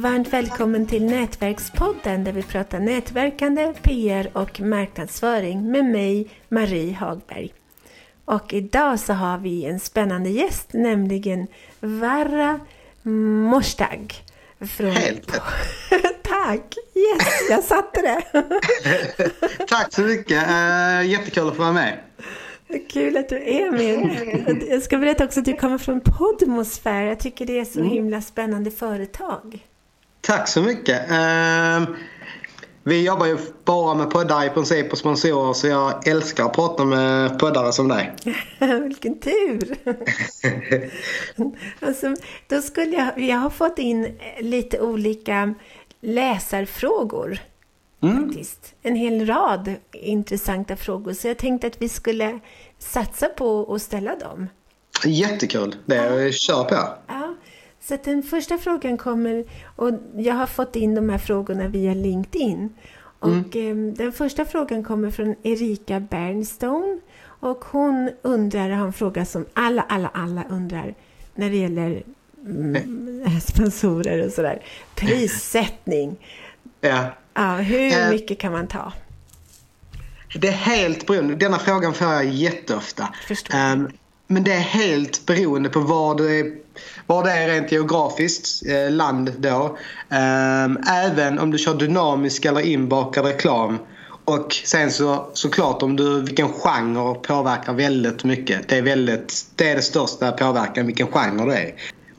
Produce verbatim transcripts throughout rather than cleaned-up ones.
Varmt välkommen till Nätverkspodden där vi pratar nätverkande, P R och marknadsföring med mig, Marie Hagberg. Och idag så har vi en spännande gäst, nämligen Vara Morstag. Från... Tack! Yes, jag satte det! Tack så mycket! Jättekul att få vara med. Kul att du är med. Jag ska berätta också att du kommer från Podmosfär. Jag tycker det är så himla spännande företag. Tack så mycket. Vi jobbar ju bara med poddar i princip och sponsorer, så jag älskar att prata med poddare som dig. Vilken tur! Alltså, då skulle jag, jag har fått in lite olika läsarfrågor. Mm. En hel rad intressanta frågor, så jag tänkte att vi skulle satsa på att ställa dem. Jättekul, det är ja. Kör på. Ja. Så att den första frågan kommer, och jag har fått in de här frågorna via LinkedIn. Och mm. den första frågan kommer från Erika Bernstone, och hon undrar, har en fråga som alla, alla, alla undrar när det gäller mm, sponsorer och sådär. Prissättning. Ja. Ja, hur mycket kan man ta? Det är helt beroende. Denna frågan får jag jätteofta. Um, men det är helt beroende på var det är, var det är rent geografiskt eh, land då. Um, även om du kör dynamisk eller inbakad reklam. Och sen så såklart om du, vilken genre påverkar väldigt mycket. Det är, väldigt, det är det största påverkan vilken genre det är.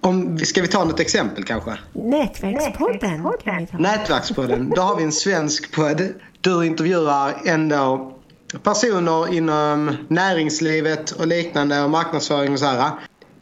Om, ska vi ta något exempel kanske? Nätverkspodden. Nätverkspodden. Då har vi en svensk podd. Du intervjuar ändå personer inom näringslivet och liknande och marknadsföring och så här.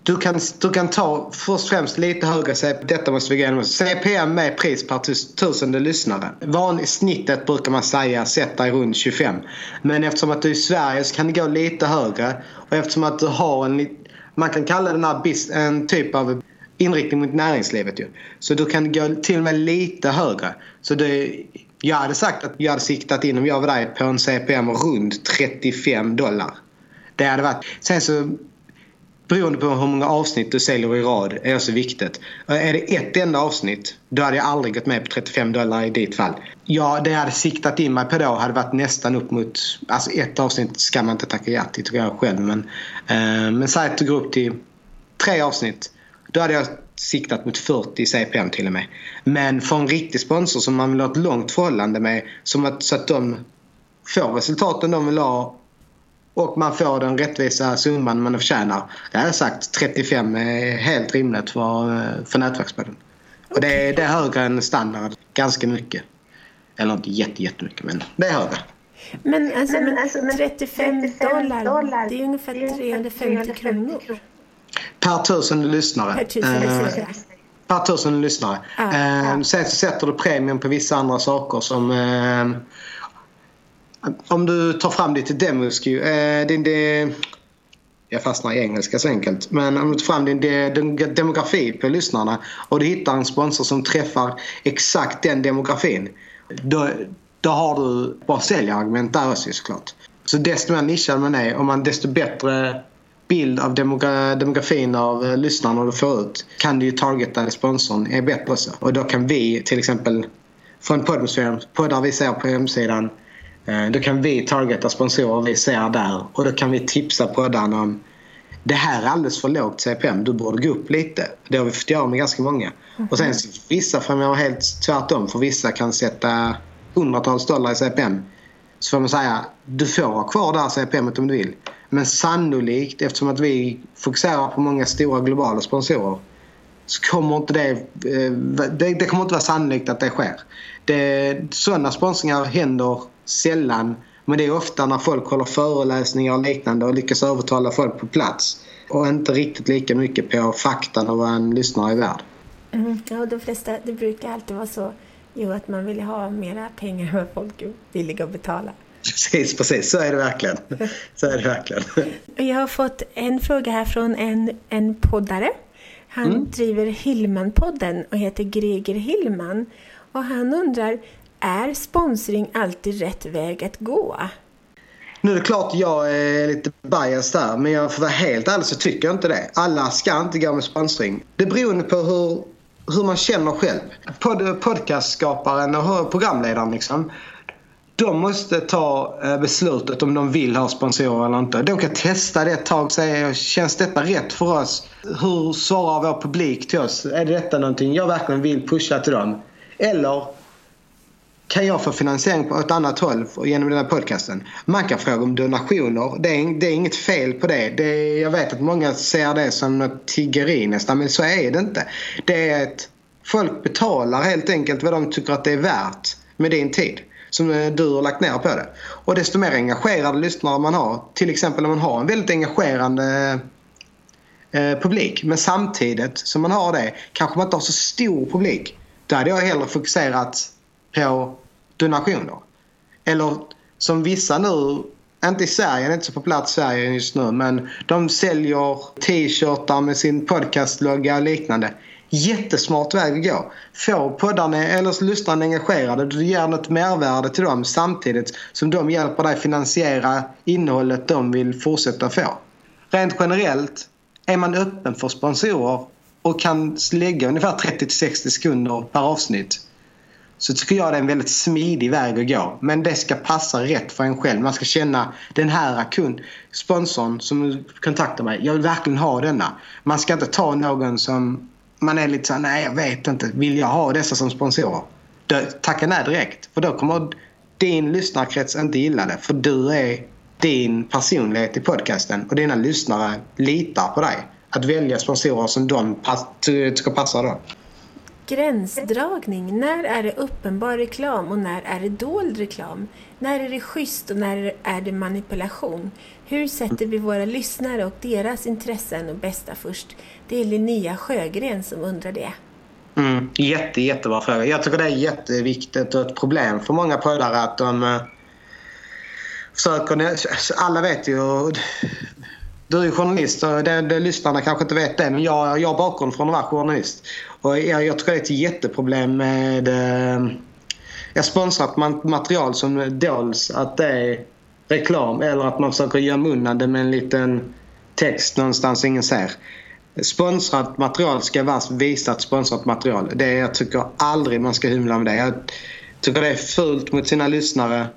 Du kan, du kan ta först och främst lite högre C P M. Detta måste vi igenom. C P M är pris per tus, tusende lyssnare. Van, snittet brukar man säga sätta i runt tjugofem. Men eftersom att du är i Sverige så kan det gå lite högre. Och eftersom att du har en... Man kan kalla den här bis, en typ av inriktning mot näringslivet ju. Så du kan gå till och med lite högre. Så det, jag hade sagt att jag hade siktat in om jag var där på en C P M runt trettiofem dollar. Det hade varit. Sen så beroende på hur många avsnitt du säljer i rad är så viktigt. Är det ett enda avsnitt, då hade jag aldrig gått med på trettiofem dollar i ditt fall. Ja, det jag hade siktat in mig på då hade varit nästan upp mot... Alltså ett avsnitt ska man inte tacka ja till, tycker jag själv. Men, eh, men så att du går upp till tre avsnitt, då hade jag siktat mot fyrtio C P M till och med. Men för en riktig sponsor som man vill ha ett långt förhållande med, som att, så att de får resultaten de vill ha och man får den rättvisa summan man förtjänar. Jag har sagt trettiofem är helt rimligt för, för nätverkspodden. Okay. Och det är, det är högre än standard. Ganska mycket. Eller inte jätte, jättemycket, men det är högre. Men, alltså, men, alltså, men trettiofem dollar, det är ungefär trehundrafemtio kronor. Per tusen lyssnare. Per tusen lyssnare. Per tusen lyssnare. Ah, ah. Sen så sätter du premium på vissa andra saker som... Om du tar fram ditt demo-sku, eh, din, din, jag fastnar i engelska så enkelt, men om du tar fram din, din, din demografi på lyssnarna och du hittar en sponsor som träffar exakt den demografin, då, då har du bara säljargument där också såklart. Så desto mer nischad man är, om man desto bättre bild av demogra- demografin av lyssnarna du får ut, kan du ju targeta sponsorn är bättre så. Och då kan vi till exempel från Podmosfär, poddar vi ser på hemsidan, då kan vi targeta sponsorer vi ser där och då kan vi tipsa på den om det här är alldeles för lågt C P M, du borde gå upp lite. Det har vi fått göra med ganska många. Mm-hmm. Och sen vissa får man helt tvärtom, för vissa kan sätta hundratals dollar i C P M. Så får man säga, du får ha kvar det här C P M:et om du vill. Men sannolikt, eftersom att vi fokuserar på många stora globala sponsorer, så kommer inte det, det, det kommer inte vara sannolikt att det sker. Det, sådana sponsringar händer sällan, men det är ofta när folk håller föreläsningar och liknande och lyckas övertala folk på plats och inte riktigt lika mycket på faktan och vad en lyssnare är värd. Mm, ja, de flesta, det brukar alltid vara så jo, att man vill ha mera pengar än folk är villiga att betala. Precis, precis. Så är det verkligen. Så är det verkligen. Jag har fått en fråga här från en, en poddare. Han mm. driver Hillman-podden och heter Gregor Hillman, och han undrar, är sponsring alltid rätt väg att gå? Nu är det klart jag är lite biased där, men jag får vara helt ärlig så tycker jag inte det. Alla ska inte gå med sponsring. Det beror på hur, hur man känner själv. Pod, podcastskaparen och programledaren liksom, de måste ta beslutet om de vill ha sponsorer eller inte. De kan testa det ett tag och säga, känns detta rätt för oss? Hur svarar vår publik till oss? Är detta någonting jag verkligen vill pusha till dem? Eller kan jag få finansiering på ett annat håll genom den här podcasten? Man kan fråga om donationer. Det är, det är inget fel på det. det är, jag vet att många ser det som något tiggeri nästan, men så är det inte. Det är att folk betalar helt enkelt vad de tycker att det är värt med din tid som du har lagt ner på det. Och desto mer engagerade lyssnare man har, till exempel om man har en väldigt engagerande eh, publik, men samtidigt som man har det kanske man inte har så stor publik. Där hade jag hellre fokuserat på donationer. Eller som vissa nu, inte i Sverige, det är inte så på plats Sverige just nu, men de säljer t-shirtar med sin podcastlogga och liknande. Jättesmart väg att gå. Få poddarna eller lyssnarna engagerade. Du ger något mervärde till dem samtidigt som de hjälper dig finansiera innehållet de vill fortsätta få. Rent generellt är man öppen för sponsorer och kan lägga ungefär trettio till sextio sekunder per avsnitt, så tycker jag det är en väldigt smidig väg att gå. Men det ska passa rätt för en själv. Man ska känna den här kund, sponsorn som kontaktar mig. Jag vill verkligen ha denna. Man ska inte ta någon som man är lite så här, nej jag vet inte, vill jag ha dessa som sponsorer? Tacka nej direkt. För då kommer din lyssnarkrets inte gilla det. För du är din personlighet i podcasten. Och dina lyssnare litar på dig. Att välja sponsorer som de ska passa då. Gränsdragning. När är det uppenbar reklam och när är det dold reklam? När är det schysst och när är det manipulation? Hur sätter vi våra lyssnare och deras intressen och bästa först? Det är Linnea Sjögren som undrar det. Mm, jätte, jättebra fråga. Jag tycker det är jätteviktigt och ett problem för många poddare att de försöker... Alla vet ju... Du är journalist och det, det, lyssnarna kanske inte vet det, men jag, jag bakgrund från att vara journalist. Och jag, jag tror det är ett jätteproblem med eh, jag sponsrat man, material som dols att det är reklam eller att man försöker gömma undan det med en liten text någonstans ingen ser. Sponsrat material ska vara visat sponsrat material. Det jag tycker aldrig man ska hymla med det. Jag tycker det är fult mot sina lyssnare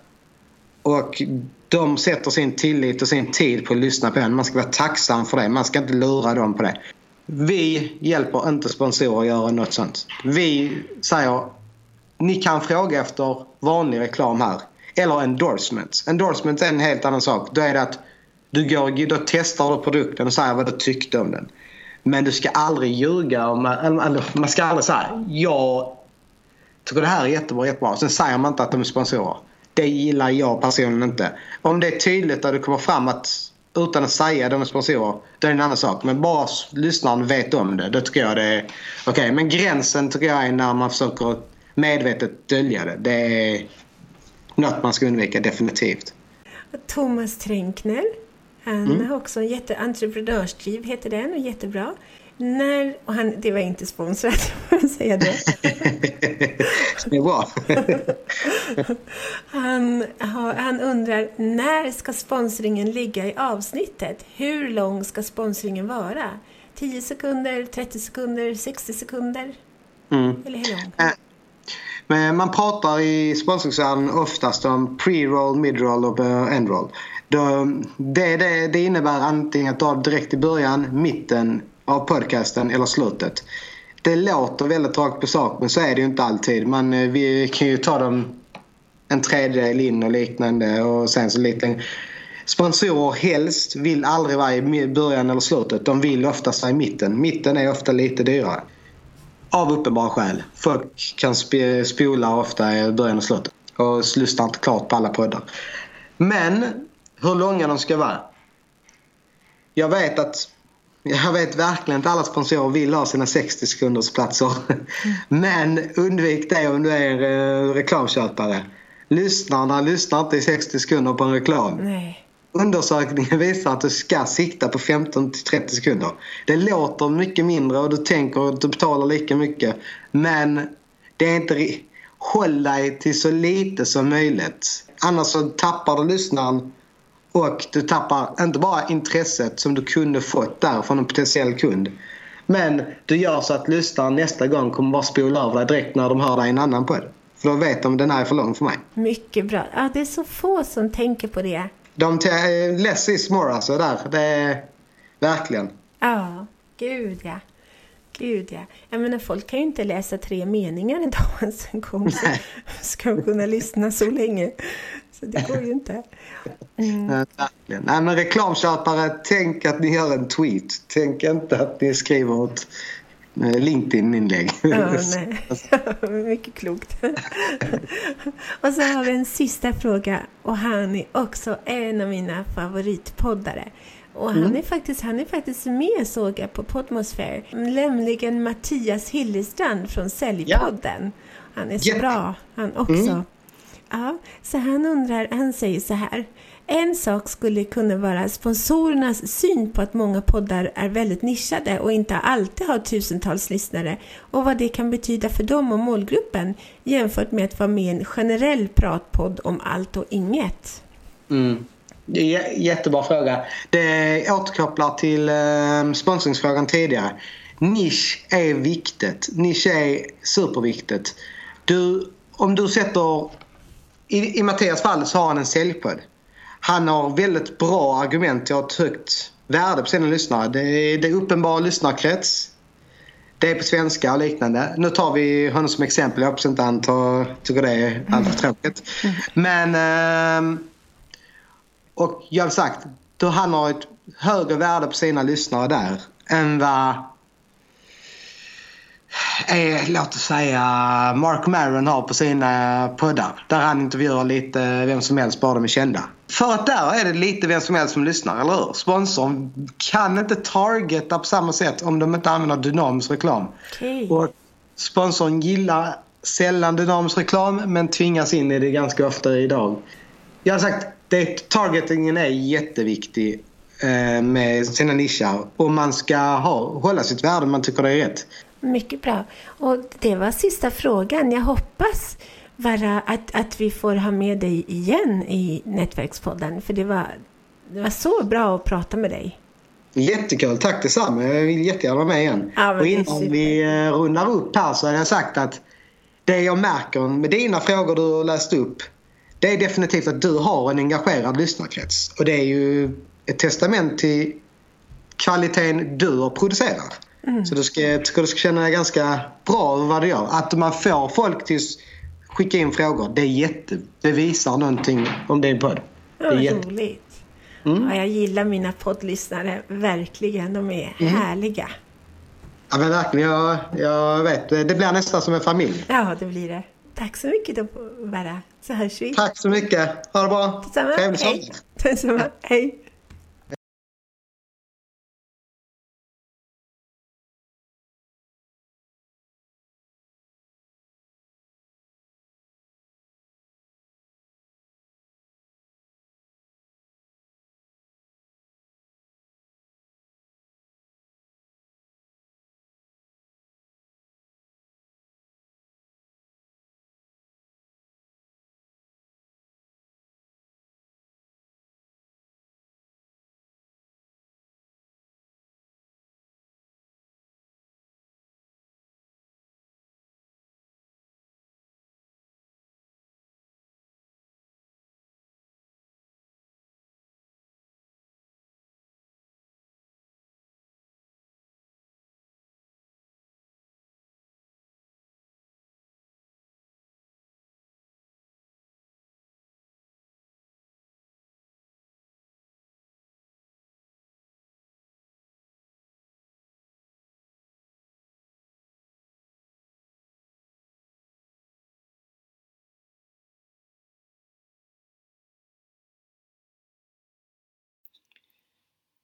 och de sätter sin tillit och sin tid på att lyssna på en. Man ska vara tacksam för det. Man ska inte lura dem på det. Vi hjälper inte sponsorer att göra något sånt. Vi säger, ni kan fråga efter vanlig reklam här. Eller endorsements. Endorsements är en helt annan sak. Då är det att du går, då testar du produkten och säger vad du tyckte om den. Men du ska aldrig ljuga. Om, eller, man ska aldrig säga, jag tycker det här är jättebra, jättebra. Sen säger man inte att de är sponsorer. Det gillar jag personligen inte. Om det är tydligt att du kommer fram att utan att säga de är sponsorer, det är en annan sak. Men bara lyssnaren vet om det. Då tycker jag det är okej. Okay. Men gränsen tycker jag är när man försöker medvetet dölja det. Det är något man ska undvika definitivt. Thomas Tränkner. Han mm. har också en jätteentreprenörsdriv heter den och jättebra. När, och han, det var inte sponsrat, får säga det. Det var. han, han undrar, när ska sponsringen ligga i avsnittet? Hur lång ska sponsringen vara? tio sekunder, trettio sekunder, sextio sekunder? Mm. Eller hur lång? Äh, men man pratar i sponsringen oftast om pre-roll, mid-roll och end-roll. Det, det, det innebär antingen att ta direkt i början, mitten av podcasten eller slutet. Det låter väldigt rakt på sak, men så är det ju inte alltid. Man, vi kan ju ta dem en tredjedel in och liknande och sen så lite. Sponsorer helst vill aldrig vara i början eller slutet. De vill ofta vara i mitten. Mitten är ofta lite dyrare. Av uppenbara skäl. Folk kan sp- spola ofta i början och slutet. Och lyssnar inte klart på alla poddar. Men hur långa de ska vara. Jag vet att Jag vet verkligen att alla sponsorer vill ha sina sextio sekunders platser. Men undvik det om du är eh, reklamköpare. Lyssnarna lyssnar inte i sextio sekunder på en reklam. Nej. Undersökningen visar att du ska sikta på femton till trettio sekunder. Det låter mycket mindre och du tänker att du betalar lika mycket. Men det är inte... Ri- Håll dig till så lite som möjligt. Annars så tappar du lyssnaren. Och du tappar inte bara intresset som du kunde fått där från en potentiell kund. Men du gör så att lyssnaren nästa gång kommer bara spola av dig direkt när de hör dig en annan podd. För då vet de att den här är för lång för mig. Mycket bra. Ja, det är så få som tänker på det. De t- less is more alltså där. Det är verkligen. Ja, gud ja. Gud ja. Jag menar, folk kan ju inte läsa tre meningar i dagens sektion. Ska de kunna lyssna så länge. Så det går ju inte. Mm. Verkligen. Nej, men reklamköpare, tänk att ni gör en tweet. Tänk inte att ni skriver ett LinkedIn-inlägg. Ja, nej. Mycket klokt. Och så har vi en sista fråga. Och han är också en av mina favoritpoddare. Och han, mm. är faktiskt, han är faktiskt med, såg jag, på Podmosfär. Nämligen Mattias Hillestrand från Säljpodden. Ja. Han är så yeah. bra, han också. Mm. Ja, så han undrar, han säger så här. En sak skulle kunna vara sponsorernas syn på att många poddar är väldigt nischade och inte alltid har tusentals lyssnare. Och vad det kan betyda för dem och målgruppen jämfört med att vara med en generell pratpodd om allt och inget. Mm. Jättebra fråga. Det återkopplar till sponsringsfrågan tidigare. Nisch är viktigt. Nisch är superviktigt. Du, om du sätter... I, i Mattias fall så har han en säljpodd. Han har väldigt bra argument. Jag har ett högt värde på sina lyssnare. Det är, det är uppenbar lyssnarkrets. Det är på svenska och liknande. Nu tar vi honom som exempel. Jag hoppas inte han tar, tycker det är allt för tråkigt. Men... Eh, Och jag har sagt, då han har ett högre värde på sina lyssnare där än vad eh, låt oss säga Mark Maron har på sina poddar. Där han intervjuar lite vem som helst, bara de är kända. För att där är det lite vem som helst som lyssnar, eller hur? Sponsorn kan inte targeta på samma sätt om de inte använder dynamisk reklam. Okay. Och sponsorn gillar sällan dynamisk reklam men tvingas in i det ganska ofta idag. Jag har sagt, det, targetingen är jätteviktig eh, med sina nischar. Och man ska ha, hålla sitt värde om man tycker det är rätt. Mycket bra. Och det var sista frågan. Jag hoppas bara att, att vi får ha med dig igen i Nätverkspodden. För det var, det var så bra att prata med dig. Jättekul. Tack detsamma. Jag vill jättegärna vara med igen. Ja, och innan vi rundar upp här så har jag sagt att det jag märker med dina frågor du har läst upp, det är definitivt att du har en engagerad lyssnarkrets. Och det är ju ett testament till kvaliteten du har producerat. Mm. Så du ska, du ska känna dig ganska bra över vad du gör. Att man får folk till att skicka in frågor, det är jätte, det visar någonting om din podd. Det är jätte... roligt. Mm. Ja, jag gillar mina poddlyssnare, verkligen. De är mm. härliga. Ja, men verkligen. Jag, jag vet, det blir nästan som en familj. Ja, det blir det. Tack så mycket då, Vara. Så hörs vi. Tack så mycket. Ha det bra. Trevlig sommar. Detsamma. Hej.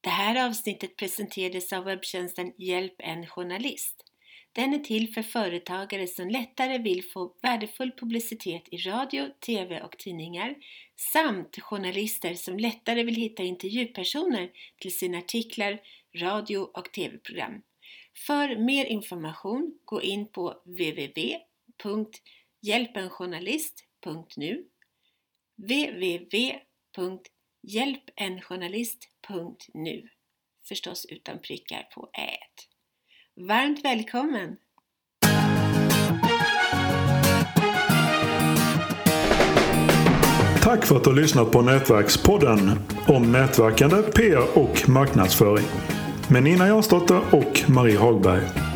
Det här avsnittet presenterades av webbtjänsten Hjälp en journalist. Den är till för företagare som lättare vill få värdefull publicitet i radio, tv och tidningar, samt journalister som lättare vill hitta intervjupersoner till sina artiklar, radio och tv-program. För mer information gå in på w w w punkt hjälpenjournalist punkt nu, w w w punkt hjälpenjournalist punkt nu, förstås utan prickar på ät. Varmt välkommen! Tack för att du har lyssnat på Nätverkspodden om nätverkande, P R och marknadsföring med Nina Jansdotter och Marie Hagberg.